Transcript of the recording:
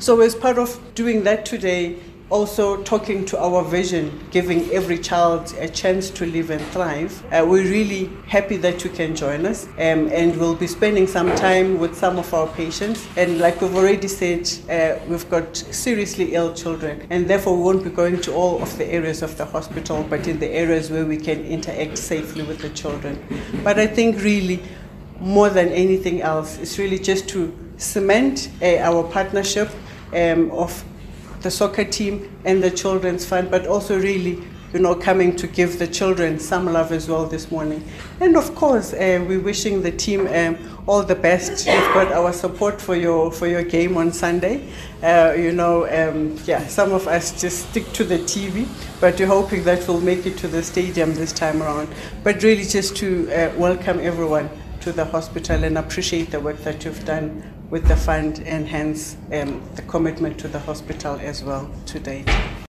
So as part of doing that today, also talking to our vision, giving every child a chance to live and thrive. We're really happy that you can join us, and we'll be spending some time with some of our patients. And like we've already said, we've got seriously ill children, and therefore we won't be going to all of the areas of the hospital, but in the areas where we can interact safely with the children. But I think really, more than anything else, it's really just to cement our partnership of the soccer team and the children's fund, but also really, coming to give the children some love as well this morning. And of course, we're wishing the team all the best. You've got our support for your game on Sunday. Some of us just stick to the TV, but we're hoping that we'll make it to the stadium this time around. But really just to welcome everyone to the hospital and appreciate the work that you've done with the fund, and hence the commitment to the hospital as well today.